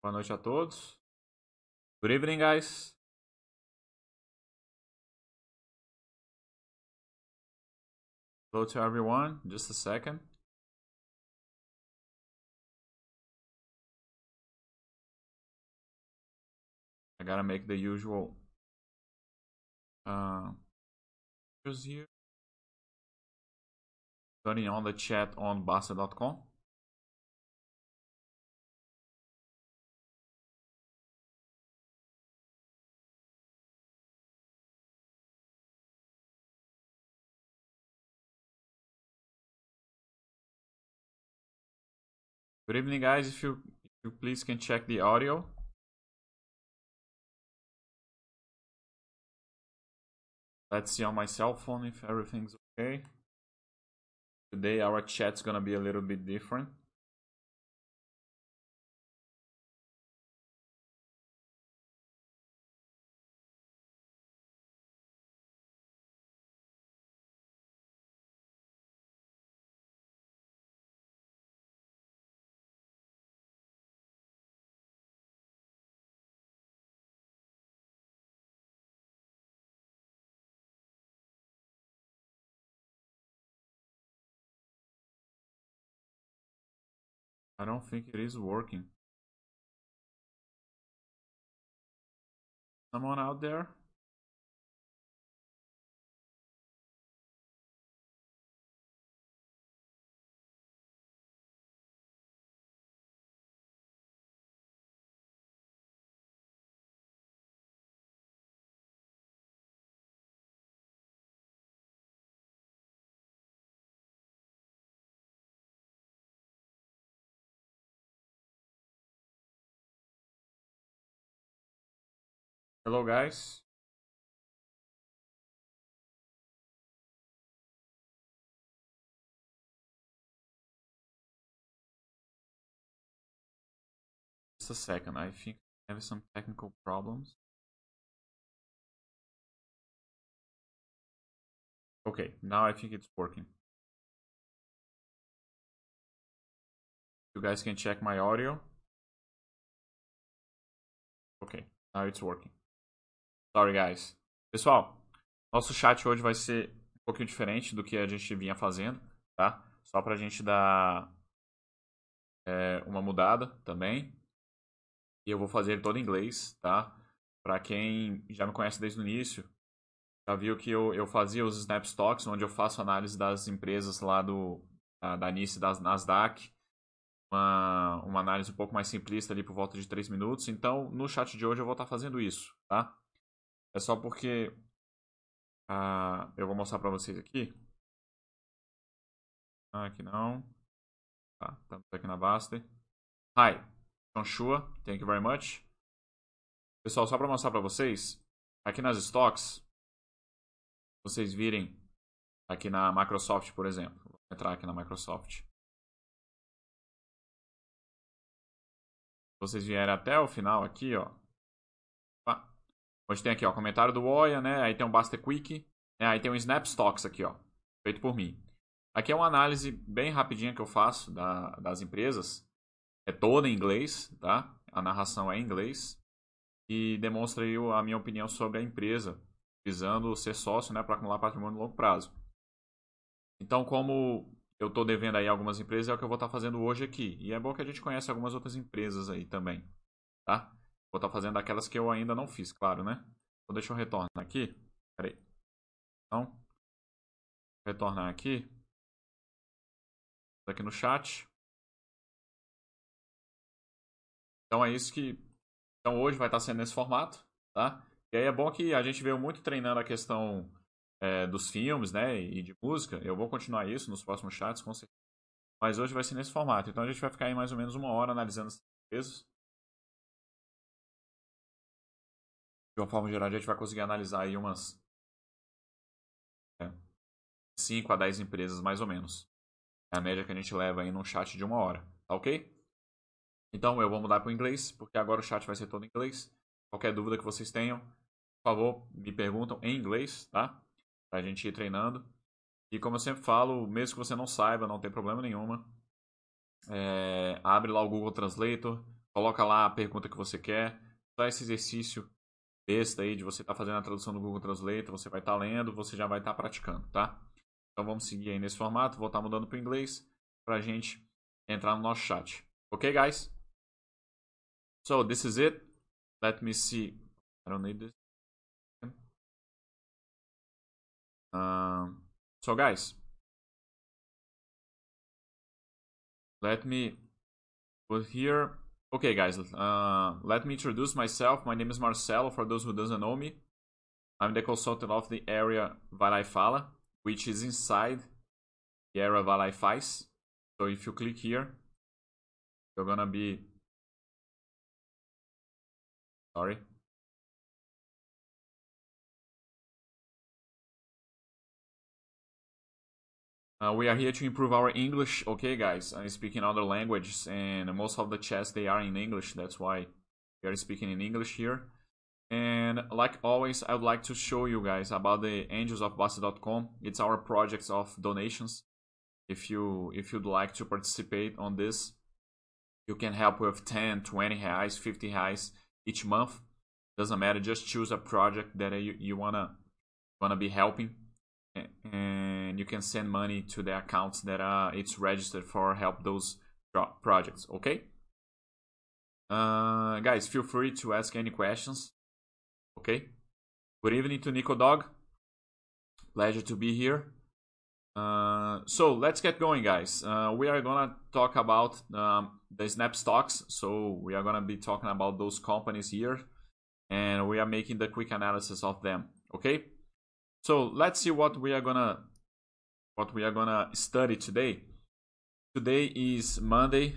Boa noite a todos. Good evening, guys. Hello to everyone. Just a second. I gotta make the usual pictures here. Turning on the chat on Bussi.com. Good evening, guys. If you please can check the audio. Let's see on my cell phone if everything's okay. Today our chat's gonna be a little bit different. I don't think it is working. Someone out there? Hello, guys. Just a second. I think I have some technical problems. Okay, now I think it's working. You guys can check my audio. Okay, now it's working. Sorry, guys. Pessoal, nosso chat hoje vai ser um pouquinho diferente do que a gente vinha fazendo, tá? Só pra gente dar uma mudada também. E eu vou fazer ele todo em inglês, tá? Pra quem já me conhece desde o início, já viu que eu fazia os Snapstocks, onde eu faço análise das empresas lá da NYSE, das Nasdaq. Uma análise um pouco mais simplista ali por volta de 3 minutos. Então, no chat de hoje eu vou estar fazendo isso, tá? É só porque eu vou mostrar para vocês aqui. Aqui não. Tá, estamos aqui na Baster. Hi, Conchua, thank you very much. Pessoal, só para mostrar para vocês, aqui nas stocks, vocês virem aqui na Microsoft, por exemplo. Vou entrar aqui na Microsoft. Vocês vierem até o final aqui, ó. Hoje tem aqui, ó, comentário do Oya, né? Aí tem um Buster Quick, né? Aí tem um Snapstocks aqui, ó, feito por mim. Aqui é uma análise bem rapidinha que eu faço das empresas. É toda em inglês, tá? A narração é em inglês. E demonstra aí a minha opinião sobre a empresa, visando ser sócio, né? Para acumular patrimônio no longo prazo. Então, como eu estou devendo aí algumas empresas, é o que eu vou estar fazendo hoje aqui. E é bom que a gente conhece algumas outras empresas aí também, tá? Vou estar fazendo aquelas que eu ainda não fiz, claro, né? Então, deixa eu retornar aqui. Pera aí. Então, retornar aqui. Aqui no chat. Então, é isso que... Então, hoje vai estar sendo nesse formato, tá? E aí, é bom que a gente veio muito treinando a questão dos filmes, né? E de música. Eu vou continuar isso nos próximos chats, com certeza. Mas hoje vai ser nesse formato. Então, a gente vai ficar aí mais ou menos uma hora analisando essas empresas. De uma forma geral, a gente vai conseguir analisar aí umas 5 a 10 empresas, mais ou menos. É a média que a gente leva aí num chat de uma hora, tá ok? Então, eu vou mudar para o inglês, porque agora o chat vai ser todo em inglês. Qualquer dúvida que vocês tenham, por favor, me perguntam em inglês, tá? Pra gente ir treinando. E como eu sempre falo, mesmo que você não saiba, não tem problema nenhuma. Abre lá o Google Translator, Coloca lá a pergunta que você quer. Só esse exercício besta aí de você estar fazendo a tradução do Google Translate, você vai estar lendo, você já vai estar praticando, tá? Então vamos seguir aí nesse formato, vou estar mudando para o inglês para a gente entrar no nosso chat. Ok, guys? So this is it. Let me see. I don't need this. So guys, let me put here. Okay, guys, let me introduce myself. My name is Marcelo, for those who doesn't know me. I'm the consultant of the area Vai Aí Fala, which is inside the area ValaiFace. So if you click here, you're gonna be... Sorry. We are here to improve our English, okay, guys? I'm speaking other languages, and most of the chats, they are in English. That's why we are speaking in English here. And like always, I would like to show you guys about the Angelsofbasis.com. It's our project of donations. If you'd like to participate on this, you can help with 10, 20 reais, 50 reais each month. Doesn't matter. Just choose a project that you wanna be helping. And you can send money to the accounts that it's registered for help those projects, okay? Guys, feel free to ask any questions, okay? Good evening to Nico Dog. Pleasure to be here. So let's get going, guys. We are gonna talk about the Snapstocks. So we are gonna be talking about those companies here, and we are making the quick analysis of them, okay? So let's see what we are gonna study today. Today is Monday,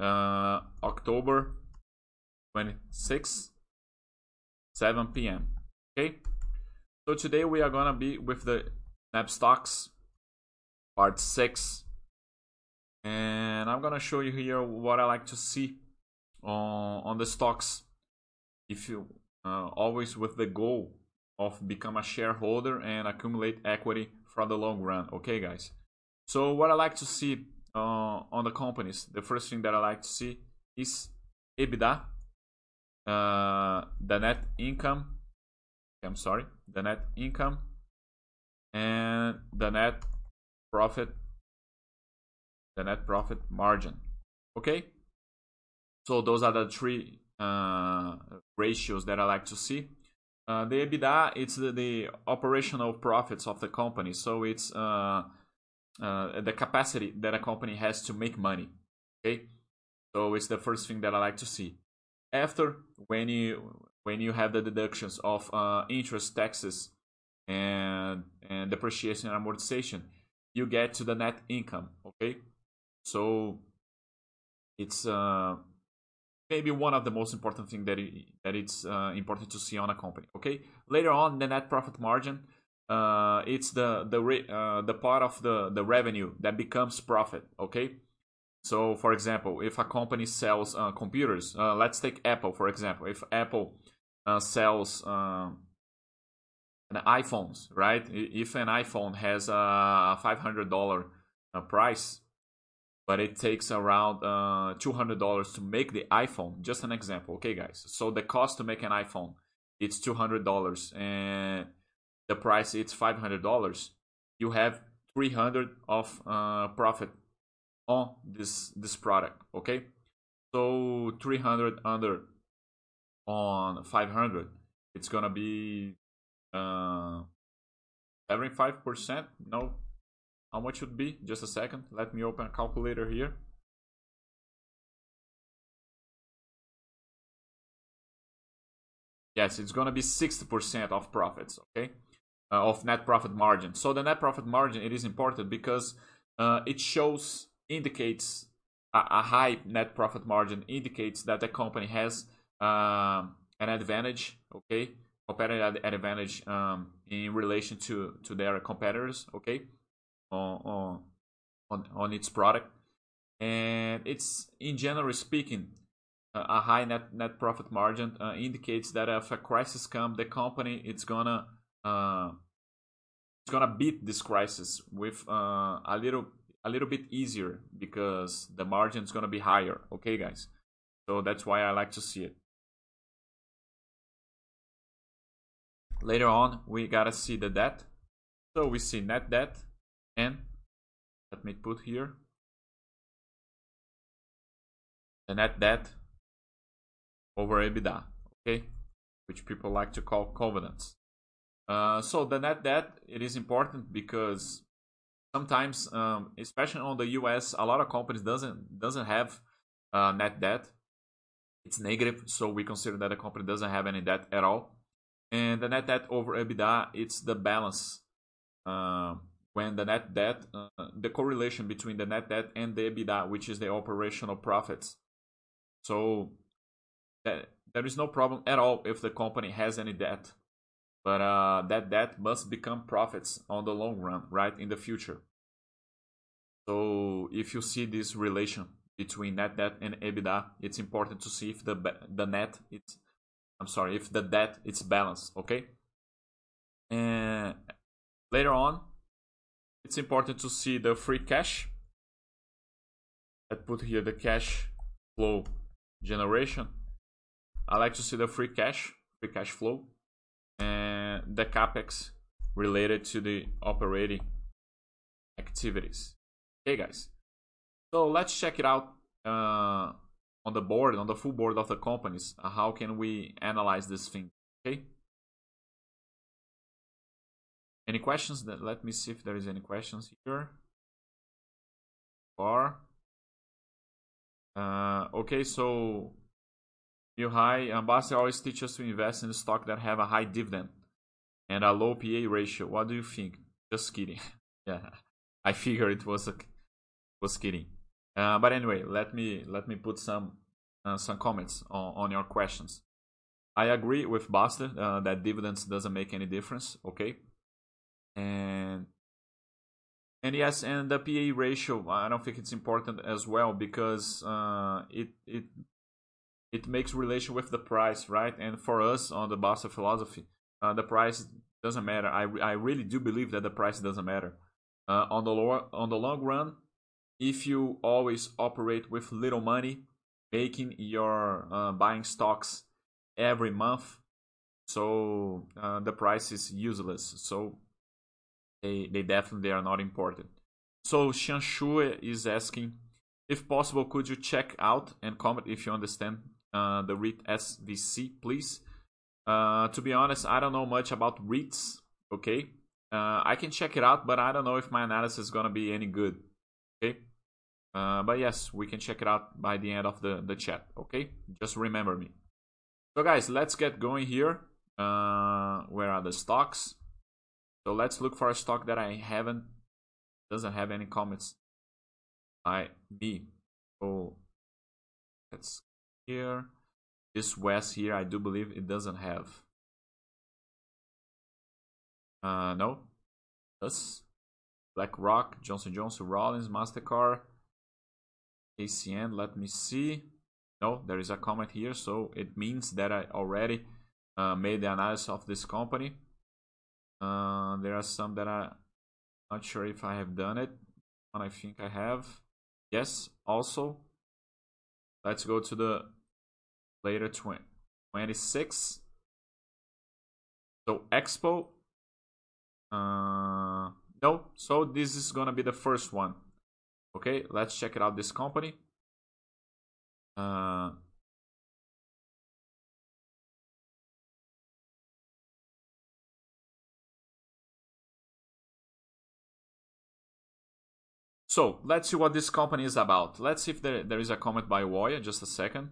October 26, 7 p.m. Okay. So today we are gonna be with the Snapstocks part 6, and I'm gonna show you here what I like to see on the stocks. If you always with the goal of become a shareholder and accumulate equity for the long run, okay, guys? So what I like to see on the companies, the first thing that I like to see is EBITDA, the net income, and the net profit margin, okay? So those are the three ratios that I like to see. The EBITDA, it's the operational profits of the company, so it's the capacity that a company has to make money, okay? So it's the first thing that I like to see. After, when you have the deductions of interest, taxes, and depreciation and amortization, you get to the net income, okay? So it's... maybe one of the most important thing that it's important to see on a company. Okay. Later on, the net profit margin, it's the part of the revenue that becomes profit. Okay. So, for example, if a company sells computers, let's take Apple for example. If Apple sells an iPhones, right? If an iPhone has a $500 price, but it takes around $200 to make the iPhone. Just an example, okay, guys? So the cost to make an iPhone, it's $200, and the price, it's $500. You have $300 of profit on this product, okay? So $300 under on $500, it's gonna be 75%, no? How much should be? Just a second. Let me open a calculator here. Yes, it's going to be 60% of profits, okay? Of net profit margin. So the net profit margin, it is important because it shows, indicates a high net profit margin, indicates that the company has an advantage, okay? Competitive advantage in relation to their competitors, okay? On its product, and it's in general speaking a high net profit margin indicates that if a crisis comes, the company it's gonna beat this crisis with a little bit easier because the margin is gonna be higher. Okay, guys. So that's why I like to see it. Later on, we gotta see the debt. So we see net debt and let me put here the net debt over EBITDA, okay, which people like to call covenants. So the net debt, it is important because sometimes, especially on the US, a lot of companies doesn't have net debt. It's negative, so we consider that a company doesn't have any debt at all. And the net debt over EBITDA, it's the balance when the net debt, the correlation between the net debt and the EBITDA, which is the operational profits. So there is no problem at all if the company has any debt, but that debt must become profits on the long run, right, in the future. So if you see this relation between net debt and EBITDA, it's important to see if the debt is balanced, okay? And later on, it's important to see the free cash. I put here the cash flow generation. I like to see the free cash flow, and the CapEx related to the operating activities. Okay, guys. So let's check it out on the board, on the full board of the companies. How can we analyze this thing? Okay. Any questions? Let me see if there is any questions here. Or okay, so high Ambassador always teach us to invest in stock that have a high dividend and a low P/E ratio. What do you think? Just kidding. Yeah, I figured it was kidding. But anyway, let me put some comments on your questions. I agree with Buster that dividends doesn't make any difference. Okay, and yes, and the P/E ratio, I don't think it's important as well, because it makes relation with the price, right? And for us, on the Buster philosophy, the price doesn't matter. I really do believe that the price doesn't matter. On the long run, if you always operate with little money, making your buying stocks every month, so the price is useless. So they definitely are not important. So Shanshue is asking, if possible, could you check out and comment if you understand the REIT SVC, please? To be honest, I don't know much about REITs, okay? I can check it out, but I don't know if my analysis is going to be any good, okay? But yes, we can check it out by the end of the chat, okay? Just remember me. So guys, let's get going here. Where are the stocks? So let's look for a stock that doesn't have any comments by me. So that's here. This West here, I do believe it doesn't have. No. Us. BlackRock, Johnson & Johnson, Rollins, Mastercard, ACN. Let me see. No, there is a comment here. So it means that I already made the analysis of this company. There are some that I'm not sure if I have done it. And I think I have. Yes, also, let's go to the later 26. So Expo. No, so this is gonna be the first one. Okay, let's check it out, this company. So let's see what this company is about. Let's see if there is a comment by Woya. Just a second.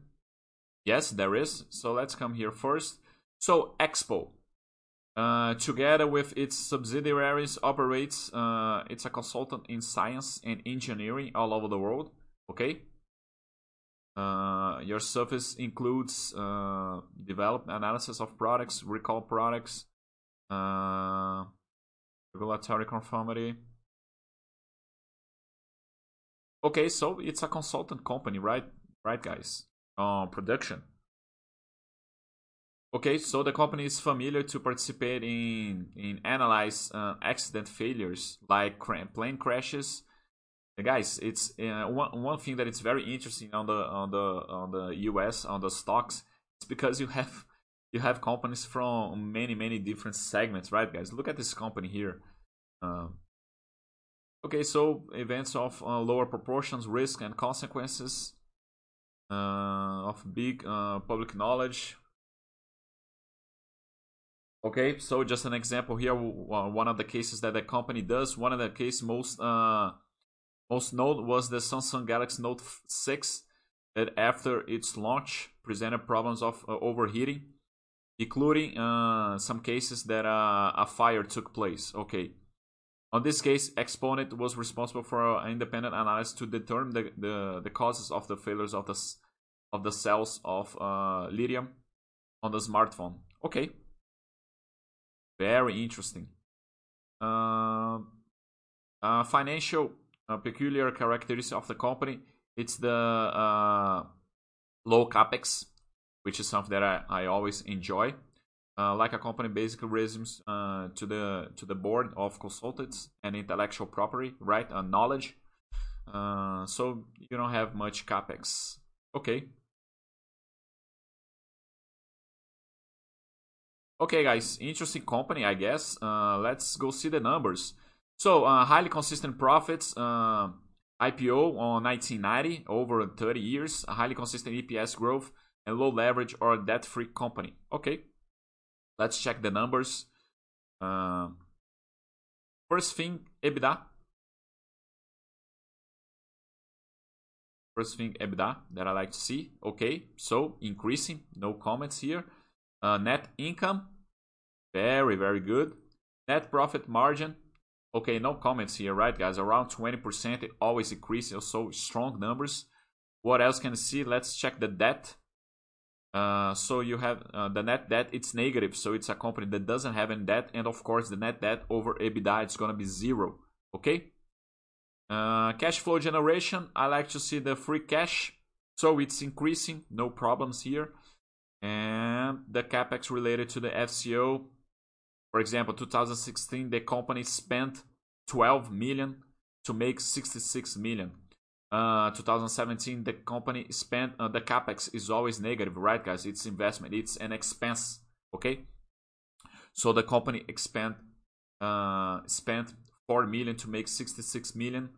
Yes, there is. So let's come here first. So Expo, together with its subsidiaries, operates. It's a consultant in science and engineering all over the world. Okay. Your service includes development, analysis of products, recall products, regulatory conformity. Okay, so it's a consultant company, right guys, production. Okay, so the company is familiar to participate in analyze accident failures like plane crashes, Guys, it's one thing that it's very interesting on the US, on the stocks. It's because you have companies from many different segments, right, guys? Look at this company here. Okay, so events of lower proportions, risk and consequences of big public knowledge. Okay, so just an example here. One of the cases that the company does. One of the cases most known was the Samsung Galaxy Note 6. That after its launch presented problems of overheating, including some cases that a fire took place. Okay, on this case, Exponent was responsible for an independent analysis to determine the causes of the failures of the cells of lithium on the smartphone. Okay. Very interesting. Financial peculiar characteristic of the company, it's the low CapEx, which is something that I always enjoy. Like a company basically resumes to the board of consultants and intellectual property, right, and knowledge. So you don't have much CapEx. Okay. Okay, guys, interesting company, I guess. Let's go see the numbers. So, highly consistent profits, IPO on 1990, over 30 years, highly consistent EPS growth, and low leverage or debt-free company. Okay, let's check the numbers. First thing, EBITDA. First thing, EBITDA, that I like to see. Okay, so increasing, no comments here. Net income, very good. Net profit margin, okay, no comments here, right, guys? Around 20%, it always increases, so strong numbers. What else can you see? Let's check the debt. So you have the net debt, it's negative, so it's a company that doesn't have any debt, and of course the net debt over EBITDA, it's gonna be zero. Okay, cash flow generation, I like to see the free cash, so it's increasing, no problems here. And the CapEx related to the FCO, for example, 2016, the company spent 12 million to make 66 million. 2017, the company spent, the CapEx is always negative, right, guys? It's investment, it's an expense, okay? So the company spent 4 million to make 66 million.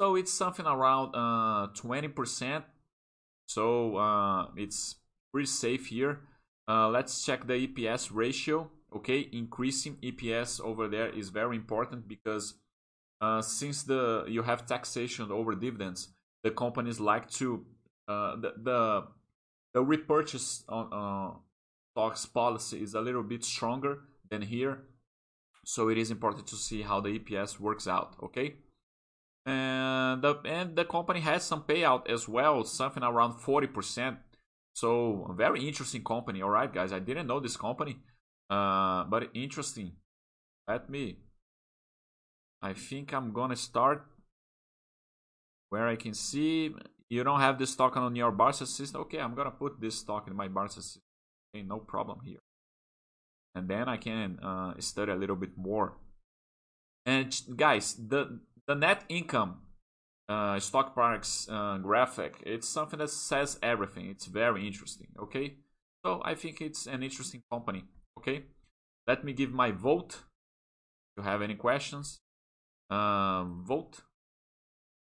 So it's something around 20%. So it's pretty safe here. Let's check the EPS ratio. Okay, increasing EPS over there is very important because since you have taxation over dividends, the companies like to the repurchase on stocks policy is a little bit stronger than here, so it is important to see how the EPS works out. Okay, and the company has some payout as well, something around 40%. So, a very interesting company. All right, guys, I didn't know this company, but interesting. I think I'm gonna start where I can see you don't have this stock on your Barça system. Okay, I'm gonna put this stock in my Barça system. Okay, no problem here. And then I can study a little bit more. And guys, the net income stock price graphic, it's something that says everything. It's very interesting. Okay, so I think it's an interesting company. Okay, let me give my vote. If you have any questions, vote.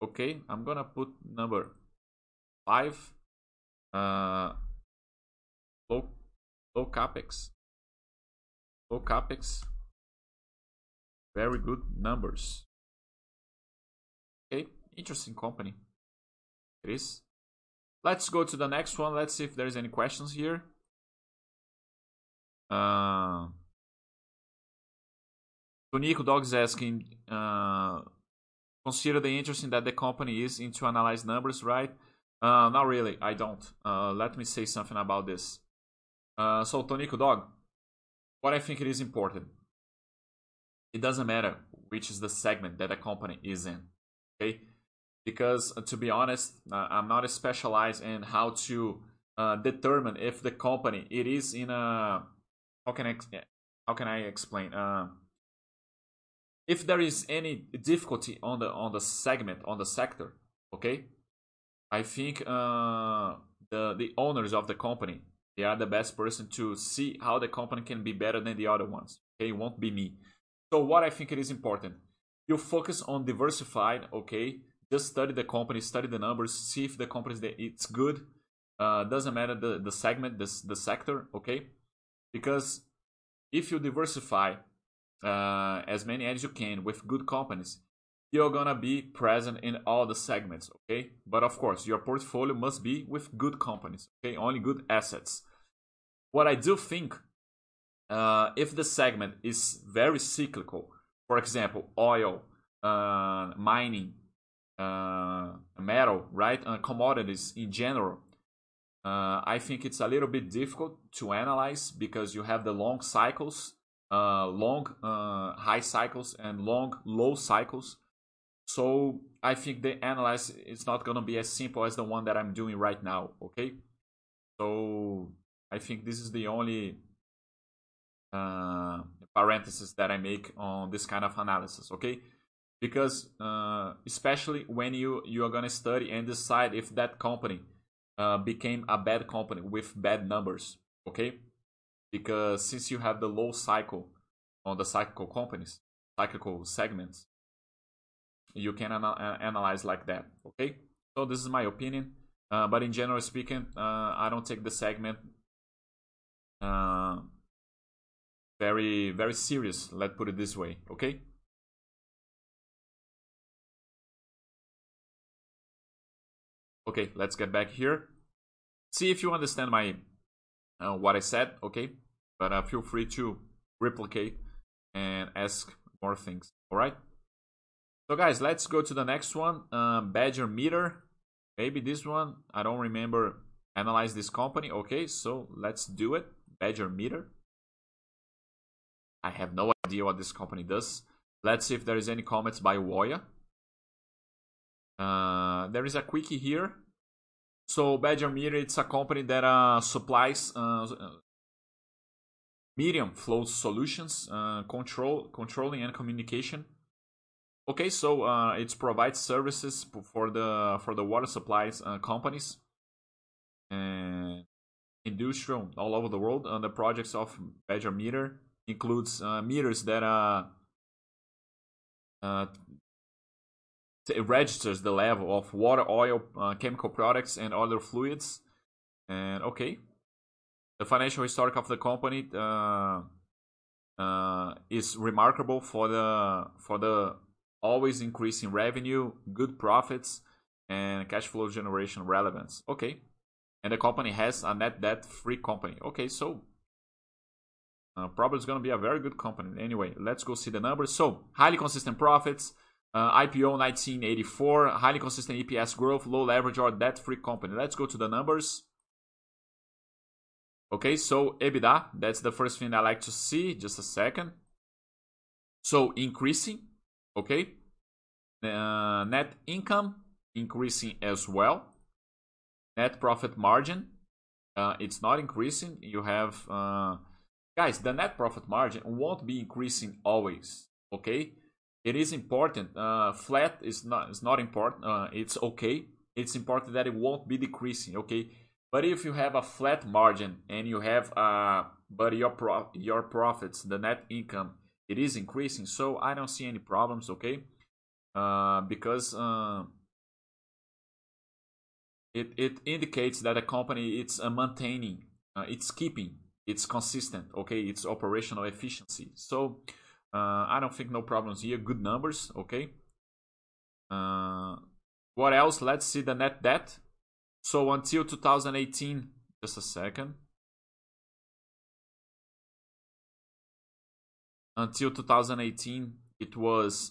Okay, I'm gonna put number 5, low CapEx. Low CapEx, very good numbers. Okay, interesting company it is. Let's go to the next one. Let's see if there's any questions here. Tonico Dogs asking, consider the interesting that the company is into analyze numbers, right? Not really, I don't. Let me say something about this. So Tonico Dog, what I think it is important, it doesn't matter which is the segment that a company is in. Okay, because to be honest, I'm not specialized in how to determine if the company it is in a how can I explain if there is any difficulty on the segment, on the sector, okay, I think the owners of the company, they are the best person to see how the company can be better than the other ones. Okay, it won't be me. So what I think it is important, you focus on diversified, okay, just study the company, study the numbers, see if the company it's good. Doesn't matter the segment, the sector, okay? Because if you diversify as many as you can with good companies, you're gonna be present in all the segments, okay? But of course, your portfolio must be with good companies, okay? Only good assets. What I do think, if the segment is very cyclical, for example, oil, mining, metal, right? Commodities in general, I think it's a little bit difficult to analyze because you have the long cycles, long high cycles and long low cycles. So I think the analysis is not going to be as simple as the one that I'm doing right now, okay? So I think this is the only parenthesis that I make on this kind of analysis, okay? Because especially when you are going to study and decide if that company became a bad company with bad numbers, okay? Because since you have the low cycle on the cyclical companies, cyclical segments, you can analyze like that, okay? So this is my opinion, but in general speaking, I don't take the segment very, very serious, let's put it this way, okay? Okay, let's get back here. See if you understand my what I said, okay? But feel free to replicate and ask more things, all right? So guys, let's go to the next one, Badger Meter. Maybe this one, I don't remember, analyze this company. Okay, so let's do it, Badger Meter. I have no idea what this company does. Let's see if there is any comments by Woya. There is a quickie here. So Badger Meter, it's a company that supplies medium flow solutions, controlling and communication. Okay, so it provides services for the water supplies companies and industrial all over the world. The projects of Badger Meter includes meters that it registers the level of water, oil, chemical products, and other fluids. And okay, the financial historic of the company is remarkable for the always increasing revenue, good profits, and cash flow generation relevance. Okay, and the company has a net debt-free company. Okay, so probably it's gonna be a very good company. Anyway, let's go see the numbers. So highly consistent profits. IPO 1984, highly consistent EPS growth, low leverage or debt-free company. Let's go to the numbers. Okay, so EBITDA, that's the first thing I like to see. Just a second. So increasing, okay. Net income increasing as well. Net profit margin, it's not increasing. You have, guys, the net profit margin won't be increasing always, okay? It is important, flat is not important, it's okay. It's important that it won't be decreasing, okay? But if you have a flat margin and you have, but your profits, the net income, it is increasing, so I don't see any problems, okay? Because it indicates that a company, it's maintaining, it's keeping, it's consistent, okay? It's operational efficiency, so... I don't think no problems here. Good numbers, okay. What else? Let's see the net debt. So until 2018, just a second. Until 2018, it was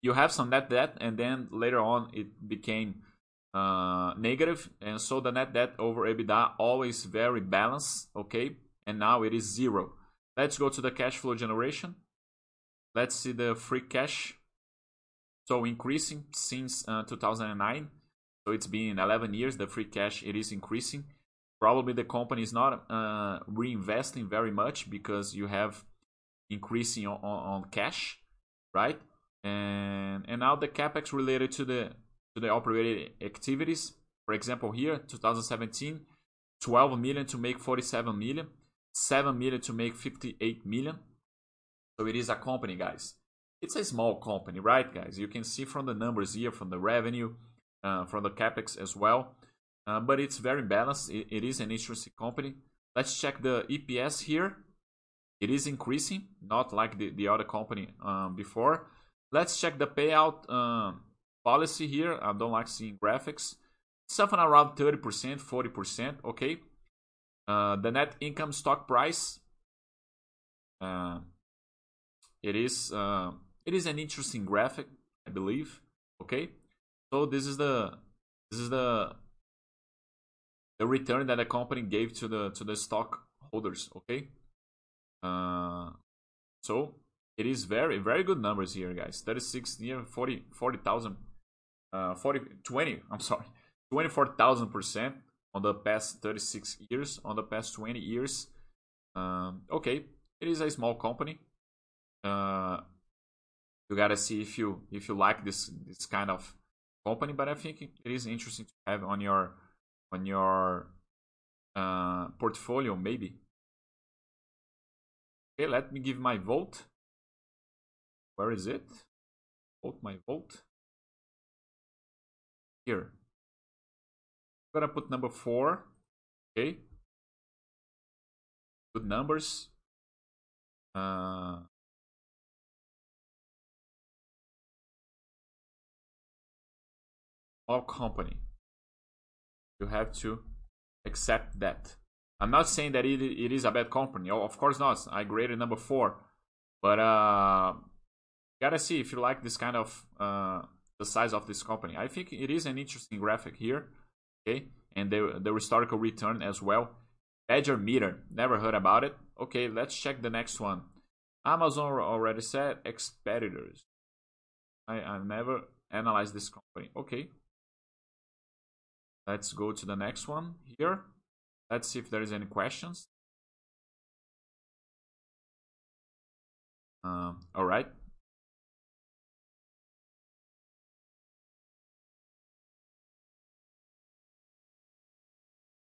you have some net debt, and then later on it became negative, and so the net debt over EBITDA always very balanced, okay. And now it is zero. Let's go to the cash flow generation. Let's see the free cash. So increasing since 2009. So it's been 11 years. The free cash, it is increasing. Probably the company is not reinvesting very much because you have increasing on cash. right? And now the CapEx related to the operating activities. For example, here, 2017, 12 million to make 47 million, 7 million to make 58 million. So it is a company, guys. It's a small company, right, guys? You can see from the numbers here, from the revenue, from the CapEx as well. But it's very balanced. It is an interesting company. Let's check the EPS here. It is increasing, not like the other company before. Let's check the payout policy here. I don't like seeing graphics. Something around 30%, 40%, okay. The net income stock price. It is an interesting graphic, I believe. Okay. So this is the return that the company gave to the stockholders. Okay. So it is very, very good numbers here, guys. 36 near 40,000 24,000% on the past 36 years, on the past 20 years. Okay, it is a small company. You gotta see if you like this kind of company, but I think it is interesting to have on your portfolio, maybe. Okay, let me give my vote. Where is it? Vote my vote. Here. I'm gonna put number 4. Okay. Good numbers. All company. You have to accept that. I'm not saying that it is a bad company. Oh, of course not. I graded number 4. But gotta see if you like this kind of the size of this company. I think it is an interesting graphic here. Okay, and the historical return as well. Badger Meter, never heard about it. Okay, let's check the next one. Amazon already said. Expeditors. I never analyzed this company. Okay. Let's go to the next one here. Let's see if there is any questions. All right.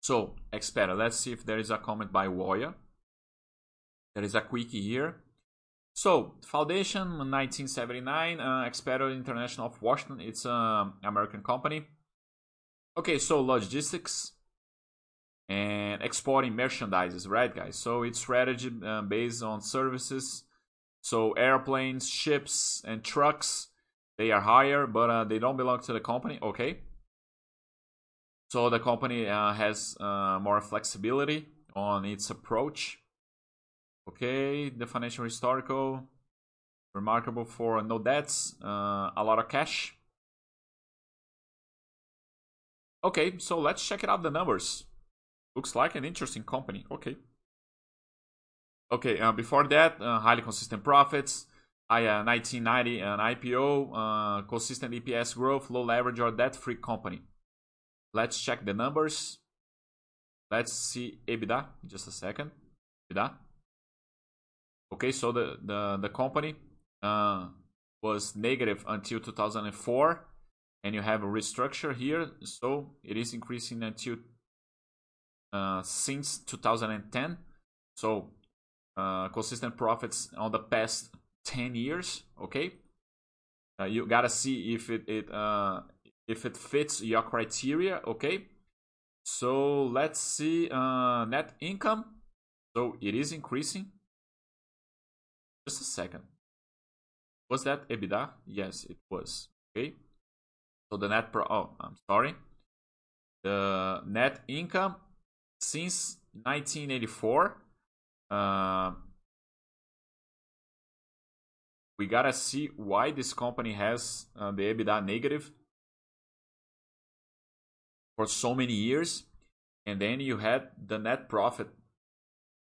So, Expeditors, let's see if there is a comment by Woya. There is a quickie here. So, foundation 1979, Expeditors International of Washington. It's an American company. Okay, so logistics and exporting merchandises, right, guys? So, it's strategy based on services. So, airplanes, ships, and trucks, they are hired, but they don't belong to the company. Okay. So the company has more flexibility on its approach. Okay, the financial historical, remarkable for no debts, a lot of cash. Okay, so let's check it out the numbers. Looks like an interesting company. Okay. Okay, before that, highly consistent profits. 1990, an IPO, consistent EPS growth, low leverage or debt-free company. Let's check the numbers. Let's see EBITDA. Just a second. EBITDA. Okay, so the company was negative until 2004. And you have a restructure here. So it is increasing until since 2010. So consistent profits on the past 10 years. Okay. You got to see if it fits your criteria, okay? So let's see net income. So it is increasing. Just a second. Was that EBITDA? Yes, it was. Okay. So the net The net income since 1984. We gotta see why this company has the EBITDA negative for so many years, and then you had the net profit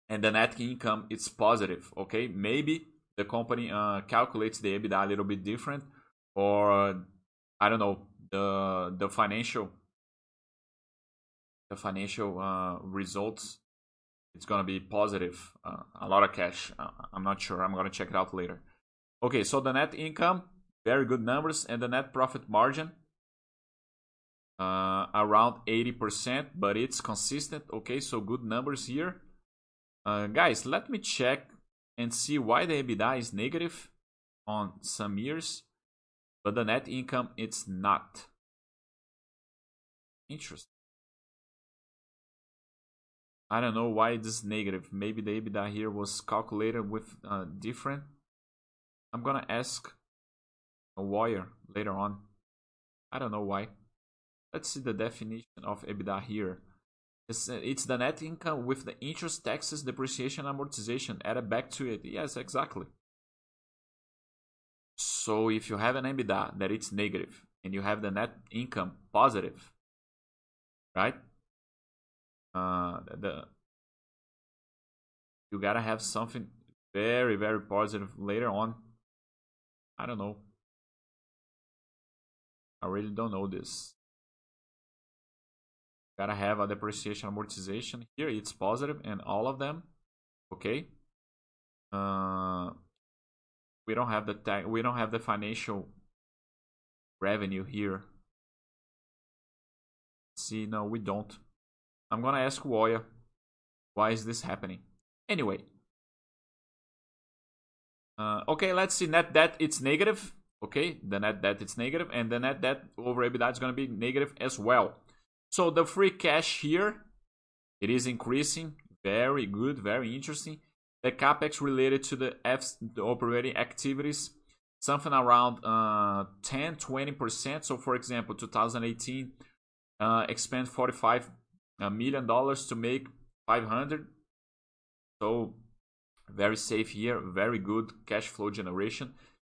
and the net income, it's positive. Okay, maybe the company calculates the EBITDA a little bit different, or I don't know, the financial results, it's gonna be positive, a lot of cash. I'm not sure. I'm gonna check it out later. Okay, so the net income, very good numbers, and the net profit margin around 80%, but it's consistent. Okay, so good numbers here. Guys, let me check and see why the EBITDA is negative on some years, but the net income it's not. Interesting. I don't know why this is negative. Maybe the EBITDA here was calculated with different. I'm gonna ask a lawyer later on. I don't know why. Let's see the definition of EBITDA here. It's the net income with the interest, taxes, depreciation, amortization added back to it. Yes, exactly. So if you have an EBITDA that it's negative and you have the net income positive, right? You gotta have something very, very positive later on. I don't know. I really don't know this. Gotta have a depreciation amortization here. It's positive and all of them. Okay. We don't have the tax. We don't have the financial revenue here. See, no, we don't. I'm gonna ask Woya, why is this happening? Anyway. Okay, let's see net debt. It's negative. Okay, the net debt it's negative, and the net debt over EBITDA is gonna be negative as well. So the free cash here, it is increasing. Very good, very interesting. The CapEx related to the operating activities, something around 10-20%. So for example, 2018 expend $45 million to make 500. So very safe year, very good cash flow generation.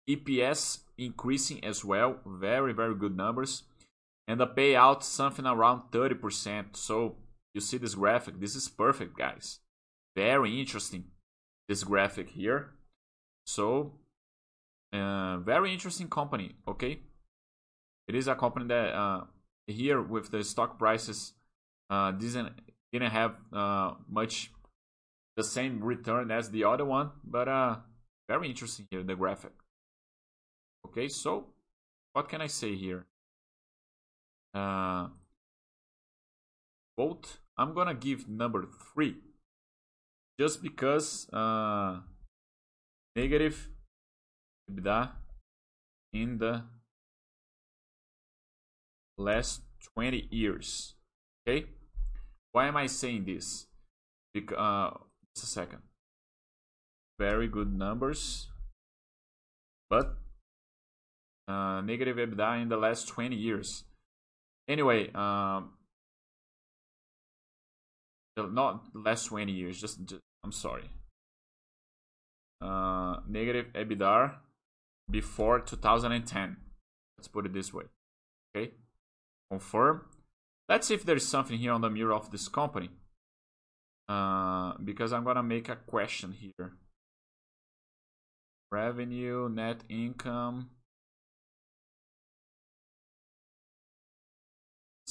EPS increasing as well. Very, very good numbers. And the payout something around 30%. So you see this graphic. This is perfect, guys. Very interesting, this graphic here. So very interesting company. Okay, it is a company that here with the stock prices didn't have much the same return as the other one, but very interesting here the graphic. Okay, so what can I say here? Vote. I'm gonna give number 3, just because negative EBITDA in the last 20 years. Okay, why am I saying this? Because just a second. Very good numbers, but negative EBITDA in the last 20 years. Anyway, not last 20 years, just I'm sorry. Negative EBITDA before 2010. Let's put it this way. Okay. Confirm. Let's see if there's something here on the mirror of this company. Because I'm gonna make a question here. Revenue, net income.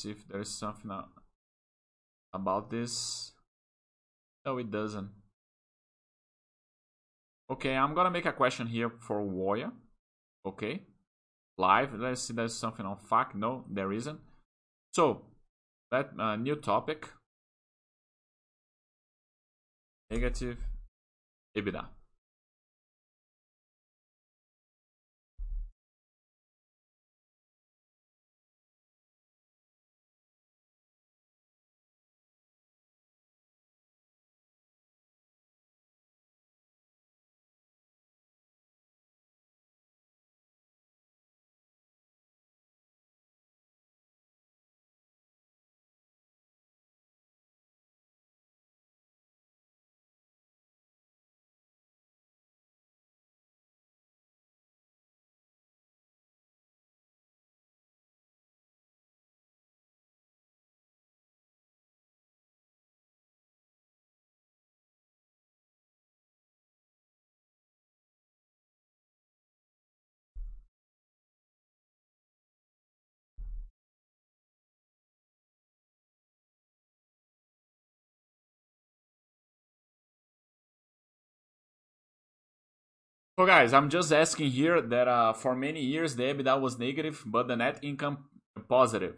If there's something about this. No, it doesn't. Okay, I'm gonna make a question here for Woya. Okay, live. Let's see, there's something on FAQ. No, there isn't. So that new topic, negative EBITDA. So guys, I'm just asking here that for many years the EBITDA was negative, but the net income positive.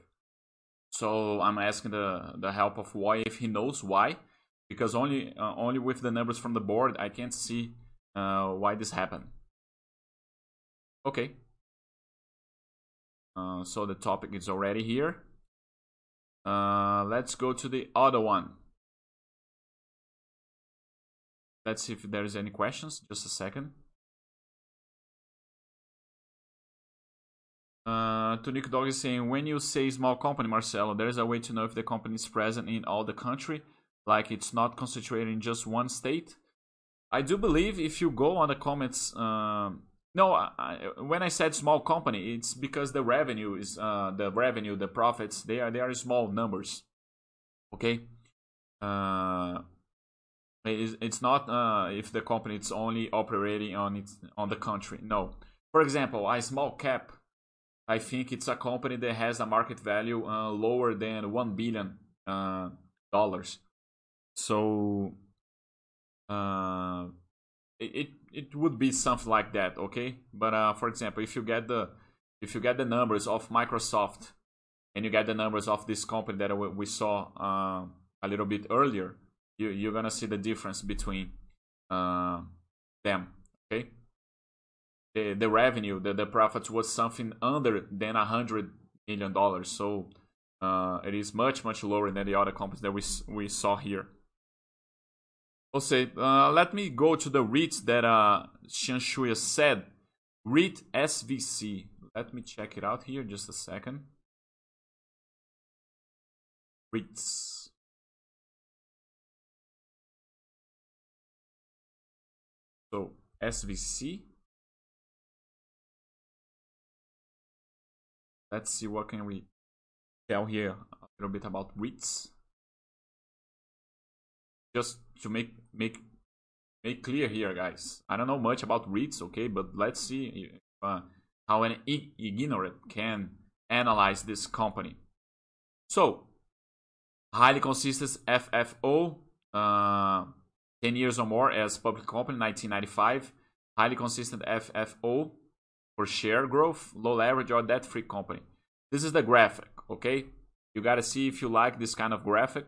So I'm asking the help of Why if he knows why, because only with the numbers from the board I can't see why this happened. Okay. So the topic is already here. Let's go to the other one. Let's see if there is any questions. Just a second. Tunico Dog is saying, when you say small company, Marcelo, there is a way to know if the company is present in all the country, like it's not concentrated in just one state? I do believe if you go on the comments... when I said small company, it's because the revenue is the profits, they are small numbers. Okay? It's not if the company is only operating on the country. No. For example, a small cap, I think it's a company that has a market value lower than $1 billion. So it would be something like that, okay? But for example, if you get the numbers of Microsoft and you get the numbers of this company that we saw a little bit earlier, you're gonna see the difference between them, okay? The revenue, the profits was something under than $100 million, so it is much lower than the other companies that we saw here. Also, let me go to the REITs that Shanshuya said. REIT SVC. Let me check it out here, just a second. REITs. So, SVC. Let's see what can we tell here a little bit about REITs. Just to make clear here, guys, I don't know much about REITs, okay, but let's see if, how an ignorant can analyze this company. So, highly consistent FFO, 10 years or more as public company, 1995. Highly consistent FFO for share growth, low leverage or debt-free company. This is the graphic, okay? You gotta see if you like this kind of graphic,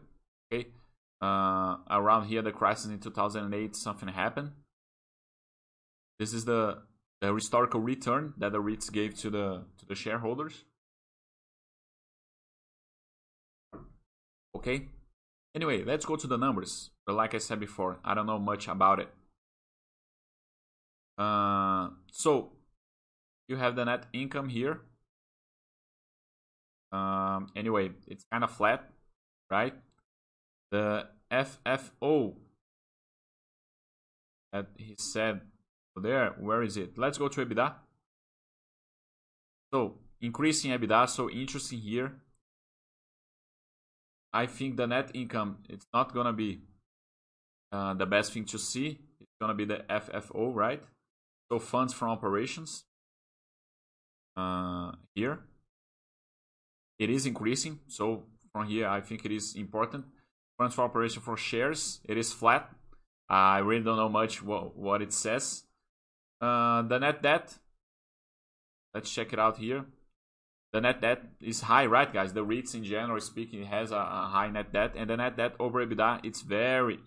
okay? Around here, the crisis in 2008, something happened. This is the historical return that the REITs gave to the shareholders. Okay. Anyway, let's go to the numbers. But like I said before, I don't know much about it. So you have the net income here. Anyway, it's kind of flat, right? The FFO that he said there, where is it? Let's go to EBITDA. So, increasing EBITDA, so interesting here. I think the net income, it's not going to be the best thing to see. It's going to be the FFO, right? So, funds from operations here. It is increasing. So, from here, I think it is important. Funds for operation for shares, it is flat. I really don't know much what it says. The net debt, let's check it out here. The net debt is high, right, guys? The REITs, in general speaking, has a high net debt. And the net debt over EBITDA, it's very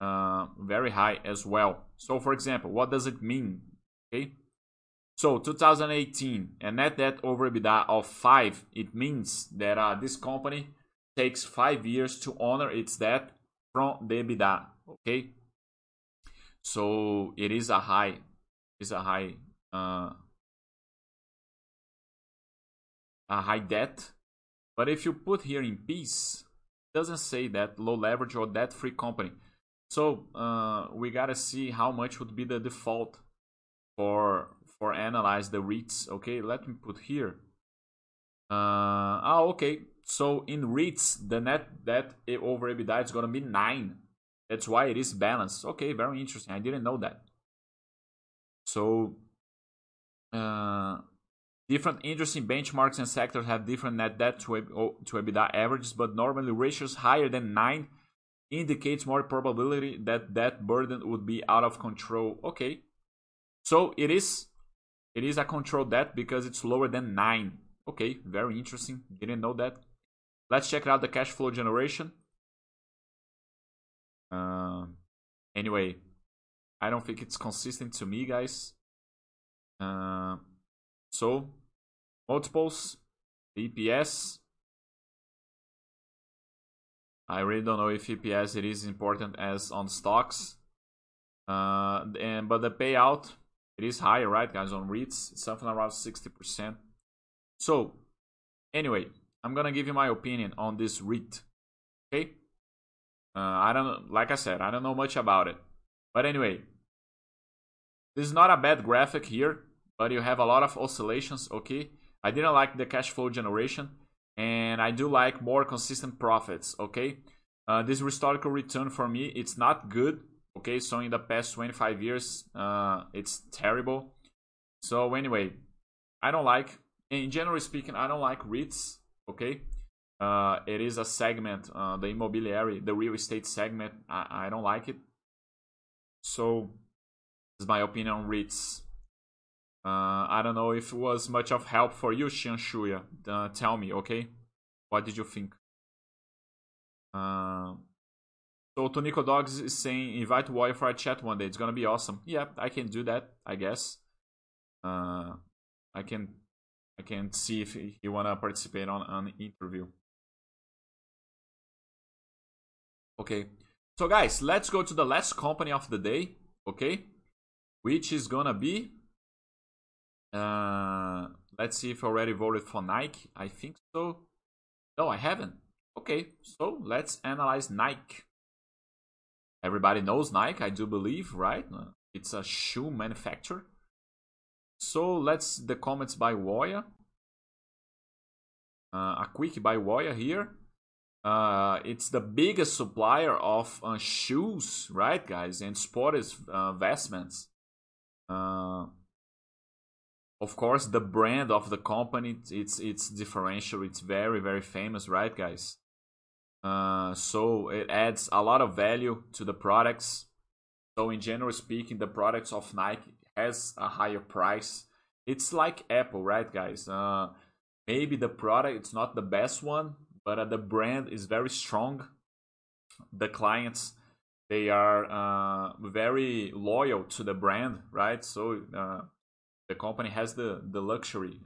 high as well. So, for example, what does it mean? Okay. So, 2018, a net debt over EBITDA of 5, it means that this company takes 5 years to honor its debt from the EBITDA, okay? So it is a high debt. But if you put here in peace, it doesn't say that low leverage or debt-free company. So we gotta see how much would be the default for analyze the REITs, okay? Let me put here. Okay. So in REITs, the net debt over EBITDA is going to be 9. That's why it is balanced. Okay, very interesting. I didn't know that. So, different interesting benchmarks and sectors have different net debt to EBITDA averages, but normally ratios higher than 9 indicates more probability that debt burden would be out of control. Okay, So it is a control debt because it's lower than 9. Okay, very interesting. Didn't know that. Let's check out the cash flow generation. Anyway, I don't think it's consistent to me, guys. So multiples, EPS. I really don't know if EPS it is important as on stocks. But the payout, it is higher, right, guys? On REITs, something around 60%. So, anyway, I'm gonna give you my opinion on this REIT. Okay? I don't, like I said, I don't know much about it. But anyway, this is not a bad graphic here, but you have a lot of oscillations. Okay? I didn't like the cash flow generation, and I do like more consistent profits. Okay? This historical return for me, it's not good. Okay, so in the past 25 years, it's terrible. So anyway, I don't like, in general speaking, I don't like REITs, okay? It is a segment, the imobiliary, the real estate segment, I don't like it. So, this is my opinion on REITs. I don't know if it was much of help for you, Xianshuya. Tell me, okay? What did you think? So Tonico Dogs is saying, invite Wally for a chat one day. It's gonna be awesome. Yeah, I can do that, I guess. I can see if you wanna participate on an interview. Okay. So guys, let's go to the last company of the day, okay? Which is gonna be let's see if I already voted for Nike. I think so. No, I haven't. Okay, so let's analyze Nike. Everybody knows Nike, I do believe, right? It's a shoe manufacturer. So let's the comments by Woya. A quick by Woya here. It's the biggest supplier of shoes, right, guys? And sports vestments. Of course, the brand of the company, it's differential. It's very, very famous, right, guys? So it adds a lot of value to the products. So in general speaking, the products of Nike has a higher price. It's like Apple, right, guys? Maybe the product it's not the best one, but the brand is very strong. The clients they are very loyal to the brand, right? So the company has the luxury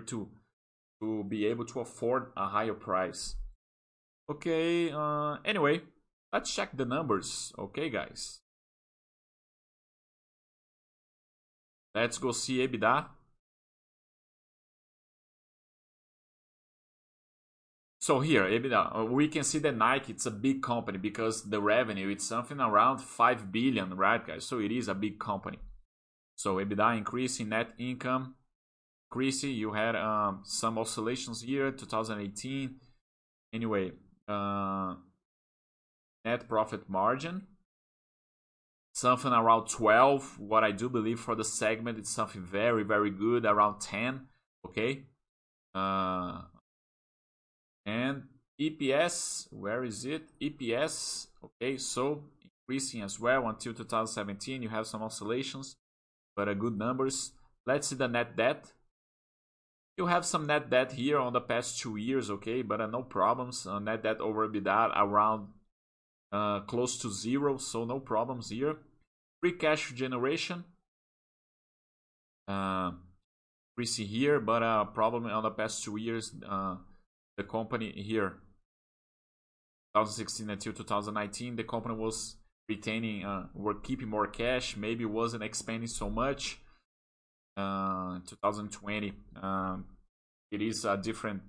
to be able to afford a higher price. Okay, anyway, let's check the numbers, okay, guys? Let's go see EBITDA. So here, EBITDA, we can see that Nike, it's a big company because the revenue, it's something around 5 billion, right, guys? So it is a big company. So EBITDA increase in net income. Crazy, you had some oscillations here, 2018. Anyway, net profit margin, something around 12. What I do believe for the segment, it's something very, very good, around 10. Okay. And EPS, where is it? EPS, okay, so increasing as well until 2017. You have some oscillations, but good numbers. Let's see the net debt. You have some net debt here on the past 2 years, okay, but no problems. Net debt over EBITDA around close to zero, so no problems here. Free cash generation, we see here, but a problem on the past 2 years. The company here, 2016 until 2019, the company was retaining, were keeping more cash, maybe wasn't expanding so much. 2020, it is a different.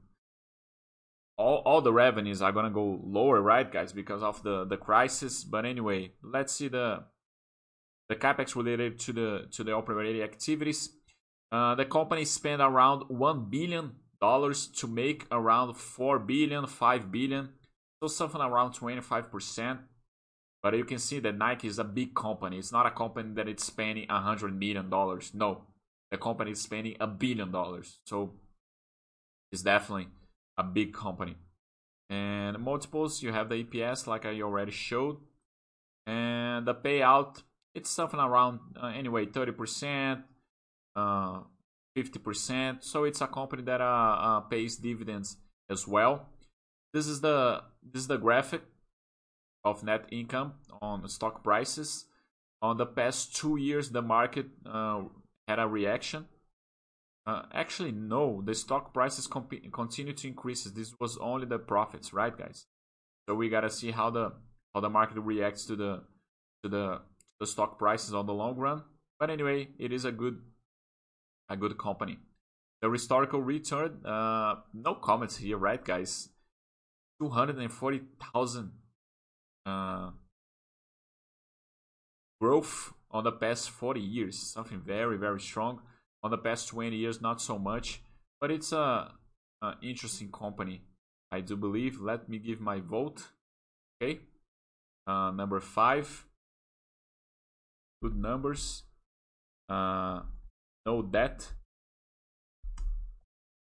All the revenues are gonna go lower, right, guys, because of the crisis. But anyway, let's see the CapEx related to the operating activities. The company spent around $1 billion to make around 4 billion, 5 billion, so something around 25%. But you can see that Nike is a big company. It's not a company that it's spending $100 million. No. The company is spending $1 billion, so it's definitely a big company. And multiples, you have the EPS, like I already showed, and the payout it's something around anyway 30%, 50%. So it's a company that pays dividends as well. This is the graphic of net income on stock prices. On the past 2 years, the market had a reaction. Actually, no, the stock prices continue to increase. This was only the profits, right, guys? So we gotta see how the market reacts to the stock prices on the long run. But anyway, it is a good company. The historical return, no comments here, right, guys? 240,000 growth on the past 40 years, something very, very strong. On the past 20 years, not so much, but it's a interesting company, I do believe. Let me give my vote. Okay, number 5, good numbers, no debt,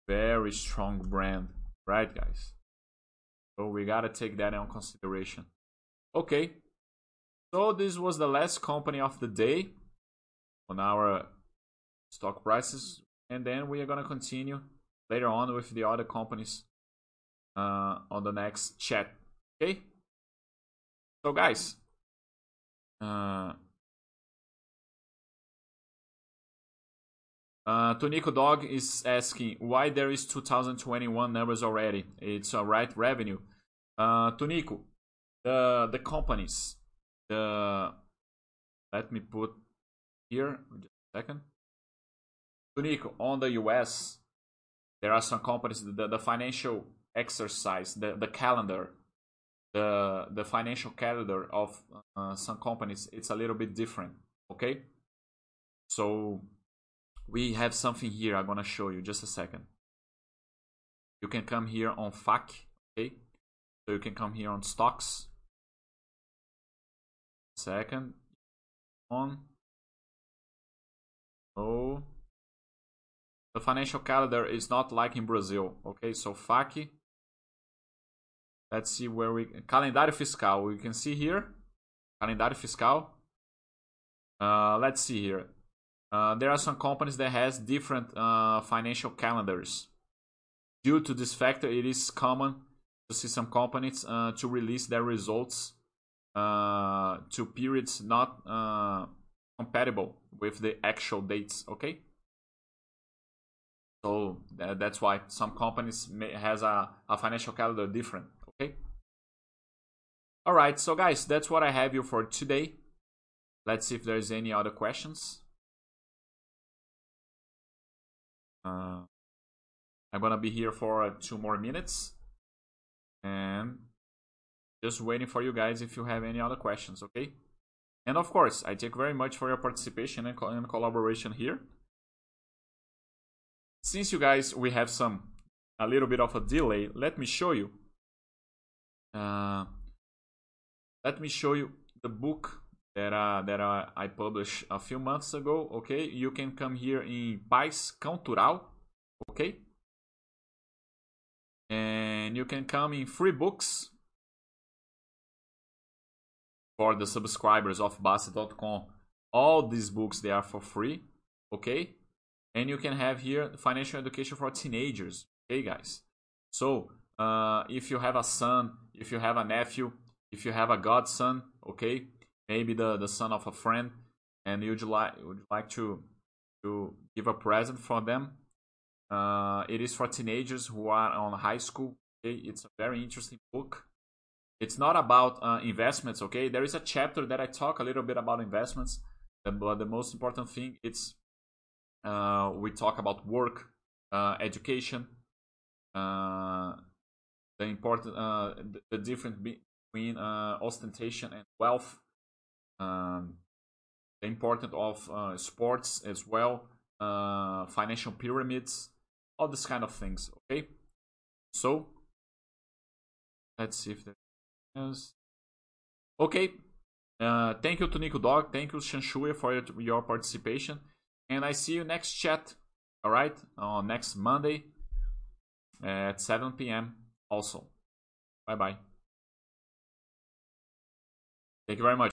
very strong brand, right, guys? So we gotta take that in consideration. Okay, so this was the last company of the day on our stock prices, and then we are gonna continue later on with the other companies on the next chat. Okay, so guys, Tonico Dog is asking why there is 2021 numbers already. It's alright revenue. Tonico, the companies. Let me put here just a second. Tonico, on the US, there are some companies. The financial exercise, the calendar, the financial calendar of some companies, it's a little bit different. Okay, so we have something here. I'm gonna show you just a second. You can come here on FAQ, okay? So you can come here on stocks. Second, on oh, the financial calendar is not like in Brazil, okay? So FAQ. Let's see where we calendário fiscal. We can see here calendário fiscal. Let's see here. There are some companies that has different financial calendars. Due to this factor, it is common to see some companies to release their results to periods not compatible with the actual dates. Okay, so that's why some companies has a financial calendar different. Okay. All right, so guys, that's what I have you for today. Let's see if there's any other questions. I'm gonna be here for 2 more minutes and just waiting for you guys if you have any other questions, okay? And of course, I thank very much for your participation and collaboration here. Since you guys, we have a little bit of a delay, let me show you the book that I published a few months ago, okay? You can come here in Pais Cultural, okay? And you can come in free books for the subscribers of Bussi.com. All these books, they are for free, okay? And you can have here financial education for teenagers, okay, guys? So, if you have a son, if you have a nephew, if you have a godson, okay? Maybe the son of a friend, and would like to give a present for them. It is for teenagers who are on high school. Okay? It's a very interesting book. It's not about investments. Okay, there is a chapter that I talk a little bit about investments, but the most important thing it's we talk about work, education, the difference between ostentation and wealth. The importance of sports as well, financial pyramids, all this kind of things, okay? So, let's see if there is... Okay, thank you to Tonico Dog, thank you Shanshui for your participation, and I see you next chat, alright? On next Monday at 7 PM also. Bye-bye. Thank you very much.